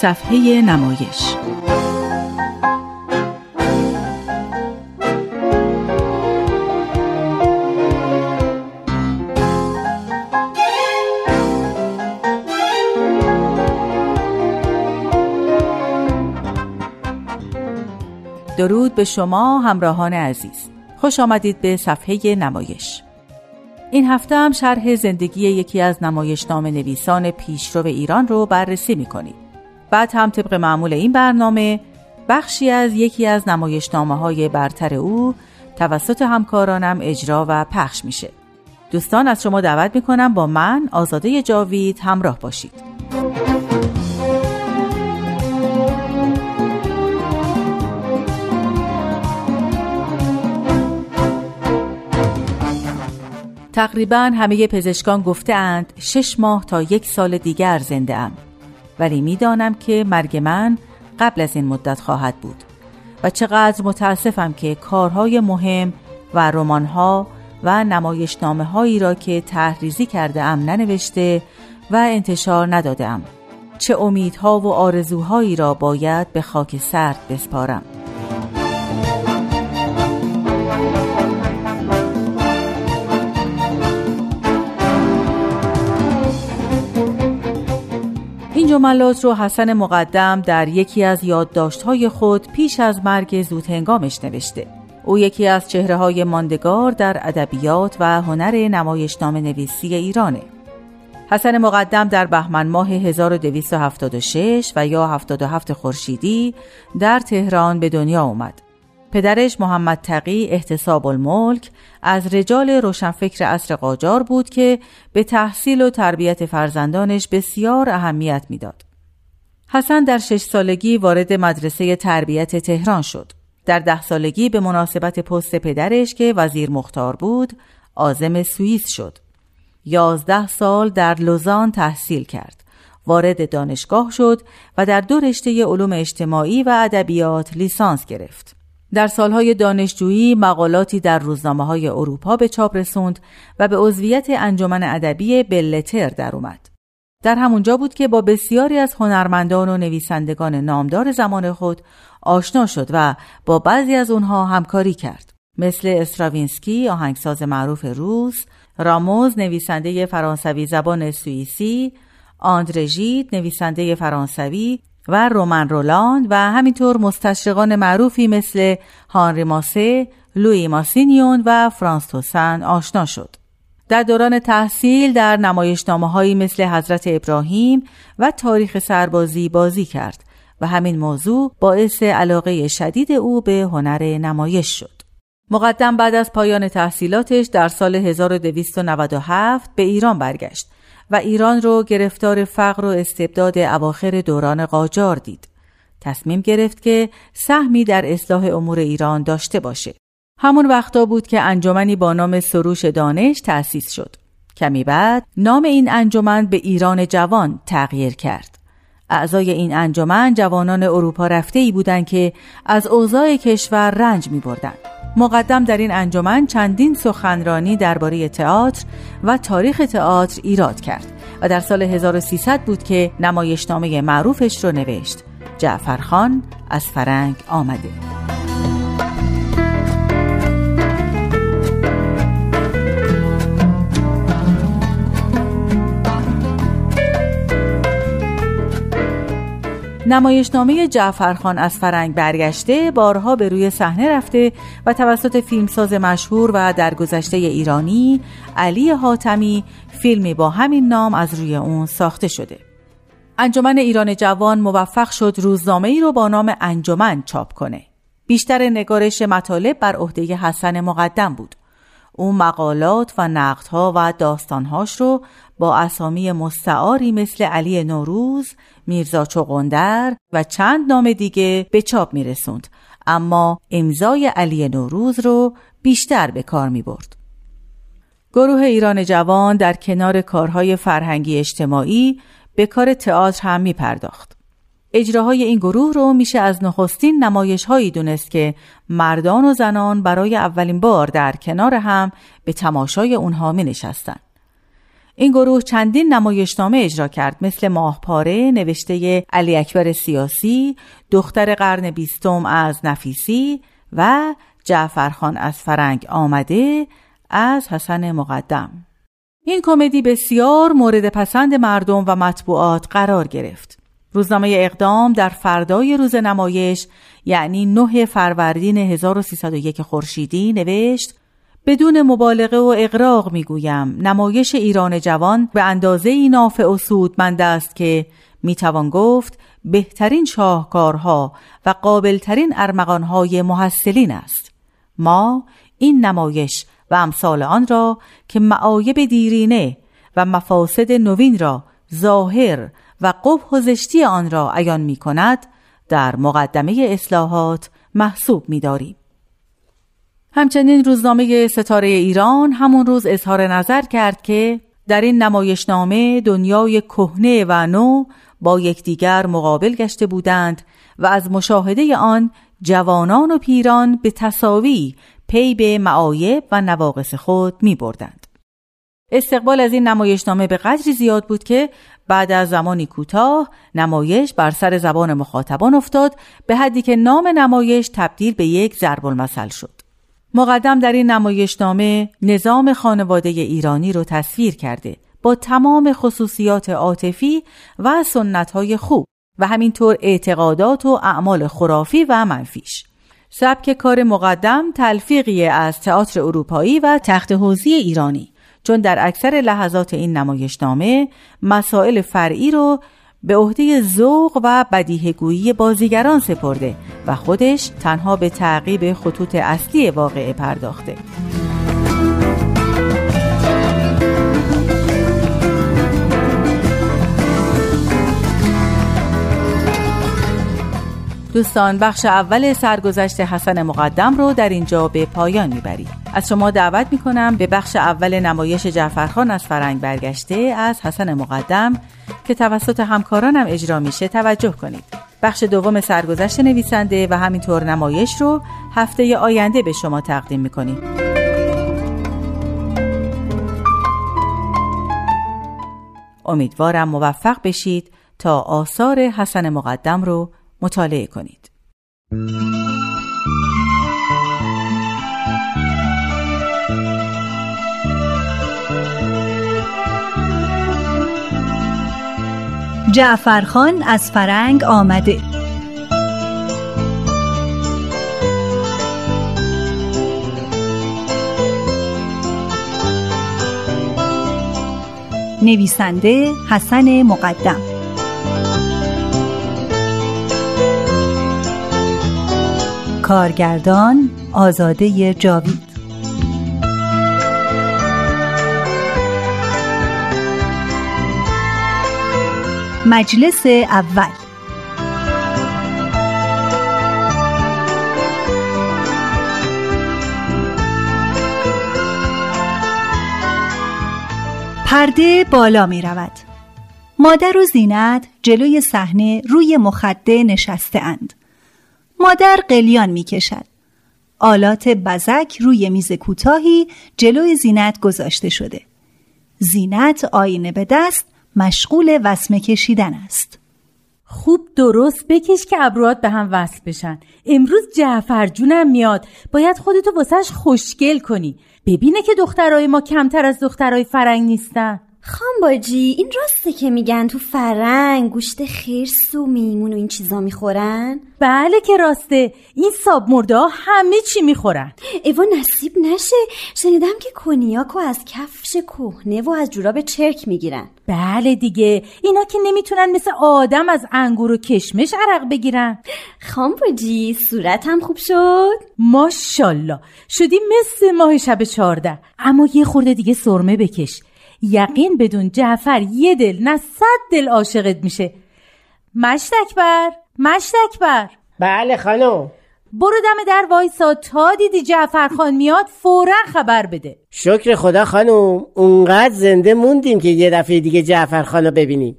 صفحه نمایش. درود به شما همراهان عزیز. خوش آمدید به صفحه نمایش. این هفته هم شرح زندگی یکی از نمایشنامه نویسان پیشرو ایران رو بررسی می‌کنیم. بعد هم طبق معمول این برنامه بخشی از یکی از نمایشنامه‌های برتر او توسط همکارانم اجرا و پخش میشه. دوستان از شما دعوت می‌کنم با من آزاده جاوید همراه باشید. تقریبا همه پزشکان گفته‌اند 6 ماه تا 1 سال دیگر زنده ام، ولی میدانم که مرگ من قبل از این مدت خواهد بود و چقدر متاسفم که کارهای مهم و رمان‌ها و نمایشنامه‌هایی را که طرح‌ریزی کرده ام ننوشته و انتشار نداده ام. چه امیدها و آرزوهایی را باید به خاک سرد بسپارم. جملات رو حسن مقدم در یکی از یادداشت‌های خود پیش از مرگ زودهنگامش نوشته. او یکی از چهره‌های ماندگار در ادبیات و هنر نمایشنامه‌نویسی ایرانه. حسن مقدم در بهمن ماه 1276 و یا 77 خورشیدی در تهران به دنیا آمد. پدرش محمد تقی احتساب الملک از رجال روشنفکر عصر قاجار بود که به تحصیل و تربیت فرزندانش بسیار اهمیت میداد. حسن در 6 سالگی وارد مدرسه تربیت تهران شد. در 10 سالگی به مناسبت پست پدرش که وزیر مختار بود، عازم سوئیس شد. 11 سال در لوزان تحصیل کرد. وارد دانشگاه شد و در 2 رشته علوم اجتماعی و ادبیات لیسانس گرفت. در سالهای دانشجویی مقالاتی در روزنامه‌های اروپا به چاپ رسوند و به عضویت انجمن ادبی بلتر در اومد. در همونجا بود که با بسیاری از هنرمندان و نویسندگان نامدار زمان خود آشنا شد و با بعضی از اونها همکاری کرد. مثل استراوینسکی، آهنگساز معروف روس، راموز، نویسنده فرانسوی زبان سوئیسی، اندروجیت، نویسنده فرانسوی، و رومان رولاند و همینطور مستشرقان معروفی مثل هانری ماسه، لوی ماسینیون و فرانس توسن آشنا شد. در دوران تحصیل در نمایشنامه‌هایی مثل حضرت ابراهیم و تاریخ سربازی بازی کرد و همین موضوع باعث علاقه شدید او به هنر نمایش شد. مقدم بعد از پایان تحصیلاتش در سال 1297 به ایران برگشت و ایران رو گرفتار فقر و استبداد اواخر دوران قاجار دید. تصمیم گرفت که سهمی در اصلاح امور ایران داشته باشه. همون وقتا بود که انجمنی با نام سروش دانش تأسیس شد. کمی بعد نام این انجمن به ایران جوان تغییر کرد. اعضای این انجمن جوانان اروپا رفته‌ای بودند که از اوضاع کشور رنج می‌بردند. مقدم در این انجمن چندین سخنرانی درباره تئاتر و تاریخ تئاتر ایراد کرد و در سال 1300 بود که نمایشنامه معروفش رو نوشت، جعفرخان از فرنگ آمده. نمایشنامه جعفرخان از فرنگ برگشته بارها به روی صحنه رفته و توسط فیلمساز مشهور و درگذشته ایرانی علی حاتمی فیلمی با همین نام از روی اون ساخته شده. انجمن ایران جوان موفق شد روزنامه‌ای رو با نام انجمن چاپ کنه. بیشتر نگارش مطالب بر عهده حسن مقدم بود. او مقالات و نقدها و داستانهاش رو با اسامی مستعاری مثل علی نوروز، میرزا چغندر و چند نام دیگه به چاپ میرسوند، اما امضای علی نوروز رو بیشتر به کار میبرد. گروه ایران جوان در کنار کارهای فرهنگی اجتماعی به کار تئاتر هم میپرداخت. اجراهای این گروه رو میشه از نخستین نمایش‌هایی دونست که مردان و زنان برای اولین بار در کنار هم به تماشای اونها مینشستند. این گروه چندین نمایشنامه اجرا کرد، مثل ماهپاره نوشته علی اکبر سیاسی، دختر قرن بیستم از نفیسی و جعفرخان از فرنگ آمده از حسن مقدم. این کمدی بسیار مورد پسند مردم و مطبوعات قرار گرفت. روزنامه اقدام در فردای روز نمایش، یعنی 9 فروردین 1301 خورشیدی، نوشت: بدون مبالغه و اغراق میگویم نمایش ایران جوان به اندازه‌ای نافع و سودمند است که میتوان گفت بهترین شاهکارها و قابلترین ارمغانهای محصلین است. ما این نمایش و امثال آن را که معایب دیرینه و مفاسد نوین را ظاهر و قبح و زشتی آن را عیان می کند در مقدمه اصلاحات محسوب می داریم. همچنین روزنامه ستاره ایران همون روز اظهار نظر کرد که در این نمایشنامه دنیای کهنه و نو با یکدیگر مقابل گشته بودند و از مشاهده آن جوانان و پیران به تساوی پی به معایب و نواقص خود می بردند. استقبال از این نمایشنامه به قدری زیاد بود که بعد از زمانی کوتاه نمایش بر سر زبان مخاطبان افتاد، به حدی که نام نمایش تبدیل به یک ضرب المثل شد. مقدم در این نمایشنامه نظام خانواده ایرانی رو تصویر کرده با تمام خصوصیات عاطفی و سنت‌های خوب و همینطور اعتقادات و اعمال خرافی و منفیش. سبک کار مقدم تلفیقی از تئاتر اروپایی و تخت حوزی ایرانی، چون در اکثر لحظات این نمایشنامه مسائل فرعی رو به عهده ذوق و بدیه‌گویی بازیگران سپرده و خودش تنها به تعقیب خطوط اصلی واقعه پرداخته. دوستان، بخش اول سرگذشت حسن مقدم رو در اینجا به پایان میبریم. از شما دعوت میکنم به بخش اول نمایش جعفرخان از فرنگ برگشته از حسن مقدم که توسط همکارانم اجرا میشه توجه کنید. بخش دوم سرگذشت نویسنده و همینطور نمایش رو هفته آینده به شما تقدیم میکنیم. امیدوارم موفق بشید تا آثار حسن مقدم رو مطالعه کنید. جعفرخان از فرنگ آمده. نویسنده حسن مقدم. کارگردان آزاده جاوید. مجلس اول. پرده بالا می رود. مادر و زینت جلوی صحنه روی مخده نشسته اند. مادر قلیان می کشد. آلات بزک روی میز کوتاهی جلوی زینت گذاشته شده. زینت آینه به دست مشغول وسمه کشیدن است. خوب درست بکش که ابروات به هم وصل بشن. امروز جعفر جونم میاد، باید خودتو واسش خوشگل کنی، ببینه که دخترای ما کمتر از دخترای فرنگ نیستن. خانباجی، این راسته که میگن تو فرنگ گوشت خرس و میمون و این چیزا میخورن؟ بله که راسته، این ساب مرده ها همه چی میخورن. ایوا نصیب نشه، شنیدم که کنیاکو از کفش کهنه و از جوراب چرک میگیرن. بله دیگه، اینا که نمیتونن مثل آدم از انگور و کشمش عرق بگیرن. خانباجی، صورتم خوب شد؟ ماشالله، شدی مثل ماه شب 14. اما یه خورده دیگه سرمه بکش. یقین بدون جعفر یه دل نه 100 دل عاشقت میشه. مشت اکبر. بله خانم. برو دم در وایسا، تا دیدی جعفر خان میاد فورا خبر بده. شکر خدا خانم، اونقدر زنده موندیم که یه دفعه دیگه جعفر خانو ببینیم.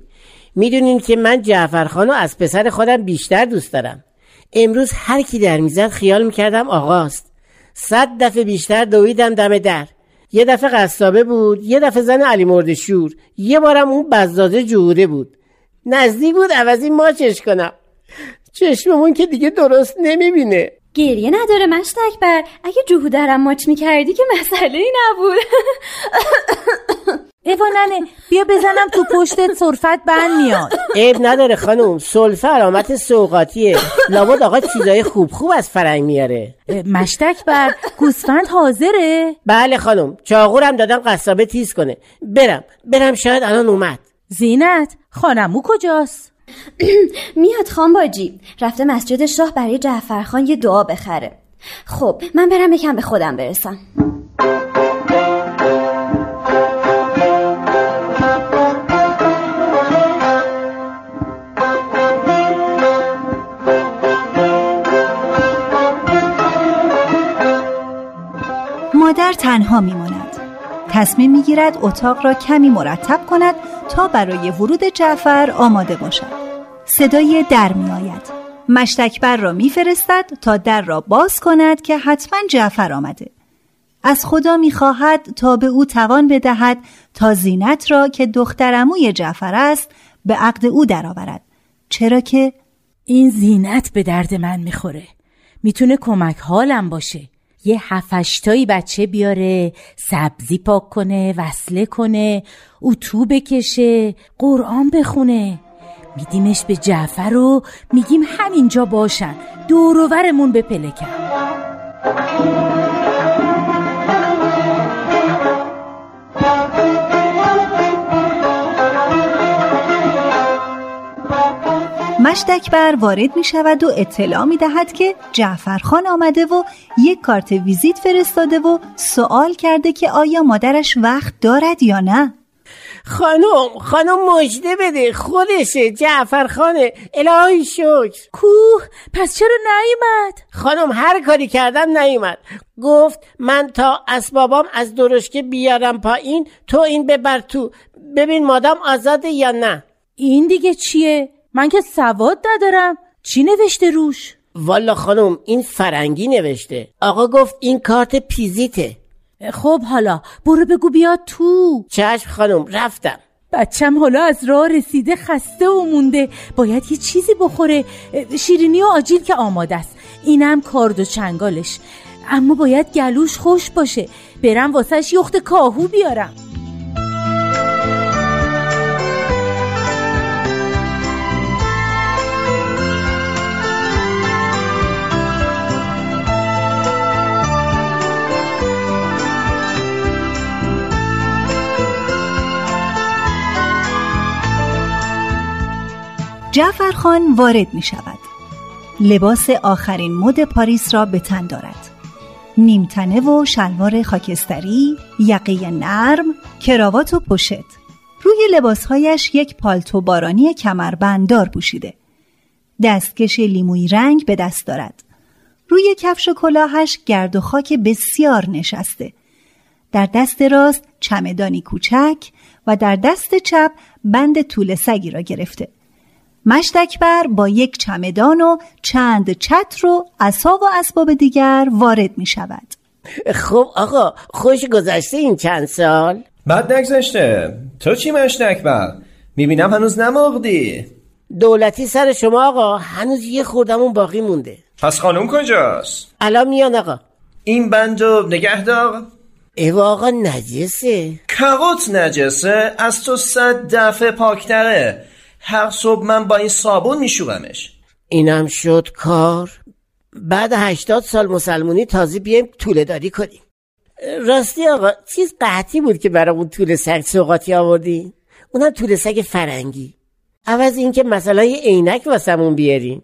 میدونین که من جعفر خانو از پسر خودم بیشتر دوست دارم. امروز هر کی در میزد خیال میکردم آقاست. 100 دفعه بیشتر دویدم دم در. یه دفعه قصابه بود، یه دفعه زن علی مردشور، یه بارم اون بزازه جوره بود. نزدیک بود عوضی ماچش کنم، چشممون که دیگه درست نمیبینه. گریه نداره مشتک بر، اگه جهودرم ماچ میکردی که مسئله نبود. ایواننه بیا بزنم تو پشتت، سلفت بند میاد. عیب نداره خانم، سلفه علامت سوقاتیه، لابد آقا چیزای خوب خوب از فرنگ میاره. مشتک بر، گوسفند حاضره؟ بله خانم، چاقورم دادم قصابه تیز کنه. برم شاید الان اومد. زینت خانمو کجاست؟ میاد خان باجی، رفته مسجد شاه برای جعفرخان یه دعا بخره. خب من برم یکم به خودم برسم. مادر تنها میماند. تصمیم میگیرد اتاق را کمی مرتب کند تا برای ورود جعفر آماده باشد. صدای در میآید. مشتکبر را میفرستد تا در را باز کند که حتما جعفر آمده. از خدا میخواهد تا به او توان بدهد تا زینت را که دخترعموی جعفر است به عقد او درآورد. چرا که این زینت به درد من میخوره. میتونه کمک حالم باشه. یه 7-8 تایی بچه بیاره، سبزی پاک کنه، وصله کنه، اتو بکشه، قرآن بخونه. میدیمش به جعفر و میگیم همینجا باشن، دوروورمون بپلکن. مشتک بر وارد می شود و اطلاع می دهد که جعفرخان آمده و یک کارت ویزیت فرستاده و سوال کرده که آیا مادرش وقت دارد یا نه. خانم مجده بده، خودشه، جعفرخانه، الهی شکر. کوه، پس چرا نیومد؟ خانم هر کاری کردم نیومد. گفت من تا اسبابام از درشکه بیارم پایین، تو این ببر تو، ببین مادام آزاده یا نه. این دیگه چیه؟ من که سواد ندارم. چی نوشته روش؟ والا خانم این فرنگی نوشته. آقا گفت این کارت پیزیته. خب حالا برو بگو بیا تو. چشم خانم، رفتم. بچم حالا از راه رسیده، خسته و مونده، باید یه چیزی بخوره. شیرینی و آجیل که آماده است، اینم کارد و چنگالش، اما باید گلوش خوش باشه. برم واسهش یخت کاهو بیارم. جعفرخان وارد می شود. لباس آخرین مد پاریس را به تن دارد. نیمتنه و شلوار خاکستری، یقه نرم، کراوات و پشت. روی لباسهایش یک پالتو بارانی کمربنددار پوشیده. دستکش لیمویی رنگ به دست دارد. روی کفش و کلاهش گرد و خاک بسیار نشسته. در دست راست چمدانی کوچک و در دست چپ بند توله سگی را گرفته. مشتکبر با یک چمدان و چند چتر و عصا و اسباب دیگر وارد می شود. خب آقا، خوش گذشته این چند سال؟ بد نگذشته. تو چی مشتکبر؟ می بینم هنوز نماغدی. دولتی سر شما آقا، هنوز یه خوردمون باقی مونده. پس خانم کجاست؟ الان میان آقا. این بندو نگه دار. ایوه آقا نجسه. کاروت نجسه، از تو 100 دفعه پاکتره. هر صبح من با این صابون میشورمش. اینم شد کار. بعد 80 سال مسلمونی تازه بیایم توله داری کنیم. راستی آقا، چیز قحطی بود که برامون توله سگ سوغاتی آوردی، اونم توله سگ فرنگی. عوض این که مثلا یه عینک واسمون بیارین.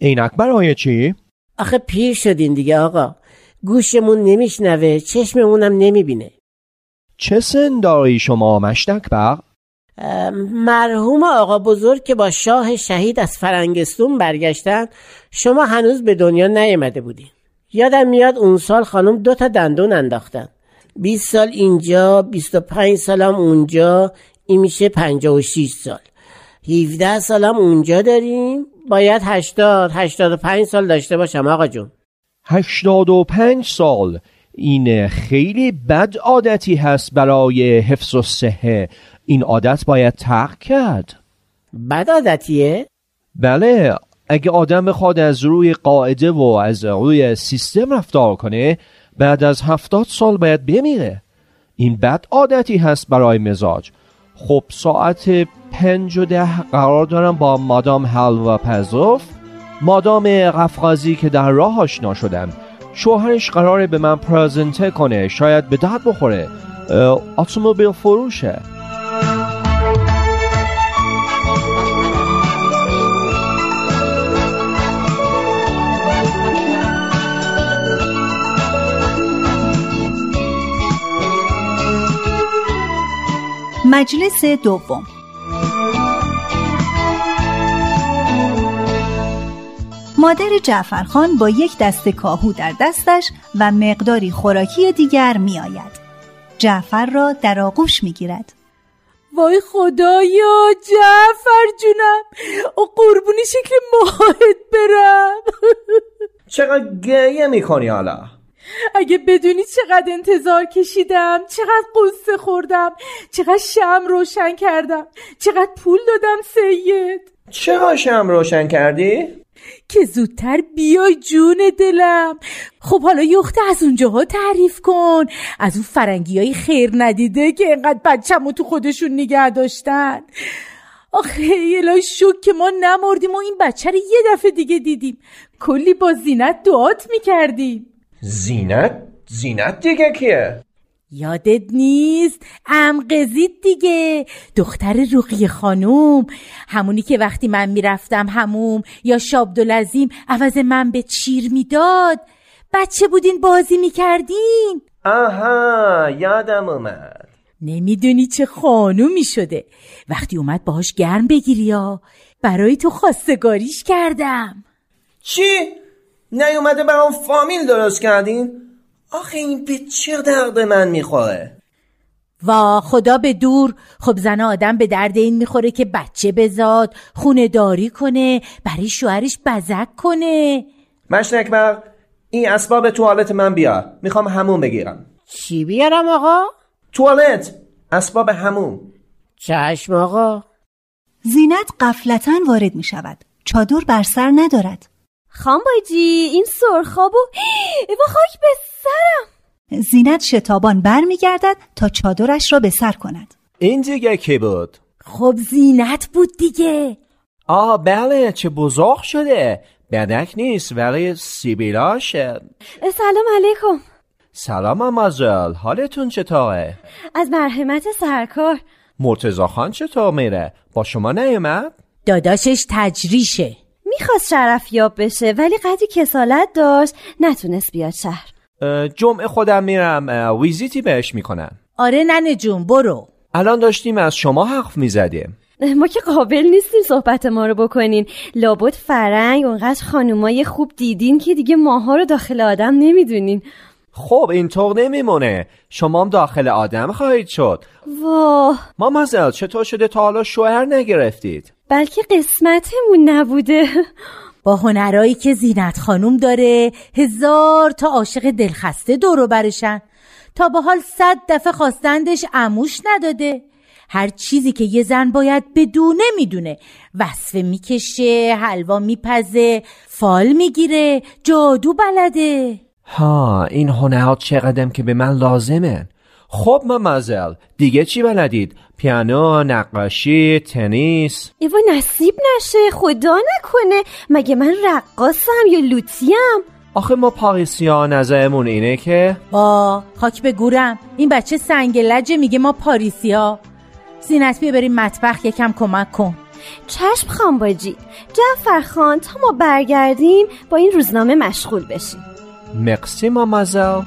عینک برای چی؟ آخه پیر شدین دیگه آقا، گوشمون نمیشنوه، چشممونم نمیبینه. چه سن داری شما مشتک بر؟ مرحوم آقا بزرگ که با شاه شهید از فرنگستون برگشتن، شما هنوز به دنیا نیامده بودین. یادم میاد اون سال خانم 2 تا دندون انداختن. 20 سال اینجا، 25 سالم اونجا، این میشه 56 سال. 17 سالم اونجا داریم، باید 80-85 سال داشته باشم آقا جون. 85 سال این خیلی بد عادتی هست برای حفظ و صحه. این عادت باید ترک کرد. بد عادتیه؟ بله، اگه آدم بخواد از روی قاعده و از روی سیستم رفتار کنه بعد از 70 سال باید بمیره. این بد عادتی هست برای مزاج. خب ساعت 5:10 قرار دارم با مادام حلوا پزوف، مادام قفقازی که در راه آشنا شدم. شوهرش قراره به من پرزنته کنه، شاید به درد بخوره، اتومبیل فروشه. مجلس دوم. مادر جعفرخان با یک دست کاهو در دستش و مقداری خوراکی دیگر می آید. جعفر را در آغوش می گیرد. وای خدایا جعفر جونم، قربونی شکل ماهت برم. چقدر گریه می کنی حالا؟ اگه بدونی چقدر انتظار کشیدم، چقدر قصه خوردم، چقدر شمع روشن کردم، چقدر پول دادم سید. چقدر شمع روشن کردی؟ که زودتر بیای جون دلم. خب حالا یخته از اونجاها تعریف کن، از اون فرنگی های خیر ندیده که اینقدر بچه‌مو تو خودشون نگه داشتن. آخه الهی شک که ما نمردیم و این بچه رو یه دفعه دیگه دیدیم. کلی با زینت دعات میکردیم. زینت؟ زینت دیگه کیه؟ یادت نیست؟ قزید دیگه، دختر رقیه خانوم، همونی که وقتی من میرفتم هموم یا شابدالعظیم عوض من به چیر میداد. بچه بودین بازی میکردین. آها یادم اومد. نمیدونی چه خانومی شده. وقتی اومد باهاش گرم بگیری، یا برای تو خواستگاریش کردم. چی؟ نیومده برام فامیل درست کردین؟ آخه این به چه درد من میخوره؟ وا خدا به دور. خب زن آدم به درد این میخوره که بچه بزاد، خونه داری کنه، برای شوهرش بزک کنه. مشنکبر این اسباب توالت من بیار، میخوام حموم بگیرم. چی بیارم آقا؟ توالت، اسباب حموم. چشم آقا. زینت غفلتاً وارد میشود. چادر بر سر ندارد. خان بایجی این سرخاب و خاک به سرم. زینت شتابان بر می گردد تا چادرش را به سر کند. این دیگه کی بود؟ خب زینت بود دیگه. آه بله، چه بزرگ شده. بدک نیست ولی سیبیلا شد. سلام علیکم. سلام مازل، حالتون چطوره؟ از مرحمت سرکار. مرتضی خان چطور میره؟ با شما نیومد؟ داداشش تجریشه، میخواست شرفیاب بشه ولی قدری کسالت داشت نتونست بیاد شهر. جمعه خودم میرم ویزیتی بهش میکنم. آره ننه جون برو. الان داشتیم از شما حرف میزدیم. ما که قابل نیستیم صحبت ما رو بکنین. لابد فرنگ اونقدر خانومای خوب دیدین که دیگه ماها رو داخل آدم نمیدونین. خب اینطور نمیمونه، شما هم داخل آدم خواهید شد. واه مامزل چطور شده تا حالا شوهر نگرفتید؟ بلکه قسمتمون نبوده. با هنرایی که زینت خانوم داره، 1000 تا عاشق دلخسته دورو برشن. تا به حال 100 دفعه خواستندش عموش نداده. هر چیزی که یه زن باید بدونه میدونه. وصفه میکشه، حلوا میپزه، فال میگیره، جادو بلده. ها این هنرها چقدرم که به من لازمه. خب مامزل دیگه چی بلدید؟ پیانو، نقاشی، تنیس. ایوه نصیب نشه، خدا نکنه. مگه من رقاصم یا لوتیم؟ آخه ما پاریسی ها نظرمون اینه که با خاک به گورم. این بچه سنگ لجه میگه ما پاریسی ها. زینت بیا بریم مطبخ یکم کمک کن. چشم خان باجی. جعفر خان تا ما برگردیم با این روزنامه مشغول بشیم. مقصی مامزل.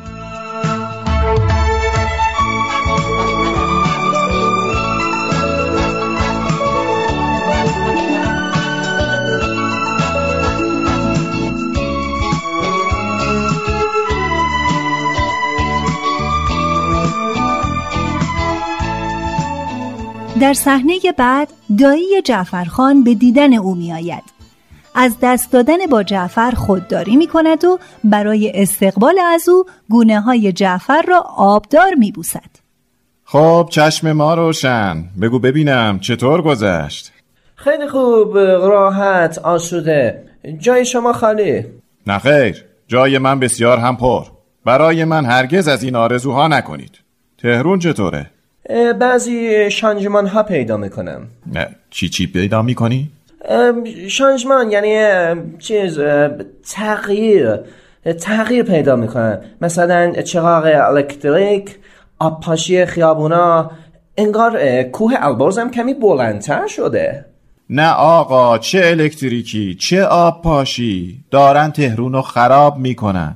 در صحنه بعد دایی جعفرخان به دیدن او می آید. از دست دادن با جعفر خودداری می کند و برای استقبال از او گونه های جعفر را آبدار می بوسد. خب چشم ما روشن، بگو ببینم چطور گذشت؟ خیلی خوب، راحت، آسوده. جای شما خالی؟ نه خیر، جای من بسیار هم پر. برای من هرگز از این آرزوها نکنید. تهرون چطوره؟ بعضی شانجمان ها پیدا میکنم. چی پیدا میکنی؟ شانجمان یعنی چیز، تغییر پیدا میکنم. مثلا چراغ الکتریک، آبپاشی خیابونا. انگار کوه البرزم کمی بلندتر شده. نه آقا، چه الکتریکی، چه آبپاشی، دارن تهرون رو خراب میکنن.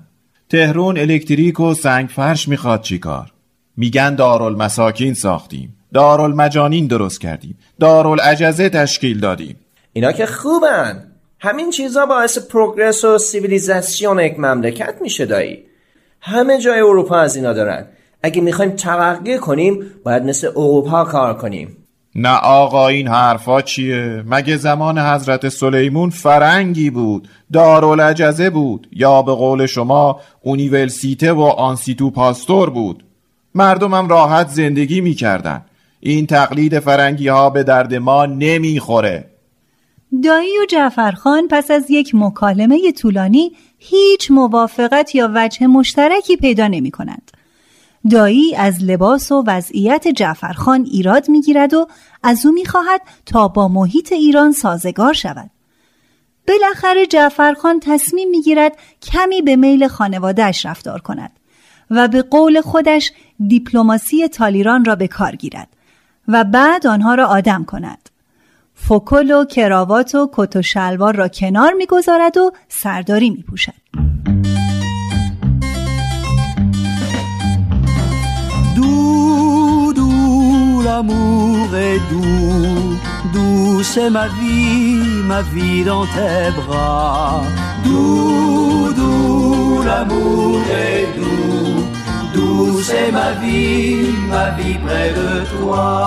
تهرون الکتریک و سنگ فرش میخواد چیکار؟ میگن دارالمساکین ساختیم، دارالمجانین درست کردیم، دارالعجزه تشکیل دادیم. اینا که خوبن، همین چیزا باعث پروگرس و سیویلیزاسیون یک مملکت میشه دایی. همه جای اروپا از اینا دارن. اگه میخوایم ترقی کنیم باید مثل اروپا کار کنیم. نه آقا، این حرفا چیه؟ مگه زمان حضرت سلیمون فرنگی بود، دارالعجزه بود، یا به قول شما اونیورسیته و آنسیتو پاستور بود. مردمم راحت زندگی میکردن. این تقلید فرنگی ها به درد ما نمیخوره. دایی و جعفرخان پس از یک مکالمه طولانی هیچ موافقت یا وجه مشترکی پیدا نمی کنند. دایی از لباس و وضعیت جعفرخان ایراد میگیرد و از او میخواهد تا با محیط ایران سازگار شود. بالاخره جعفرخان تصمیم میگیرد کمی به میل خانواده‌اش رفتار کند و به قول خودش دیپلماسی تالیران را به کار گیرد و بعد آنها را آدم کند. فکل و کراوات و کت و شلوار را کنار میگذارد و سرداری میپوشد. L'amour est doux, doux c'est ma vie dans tes bras. Doux, doux, l'amour est doux, doux c'est ma vie près de toi.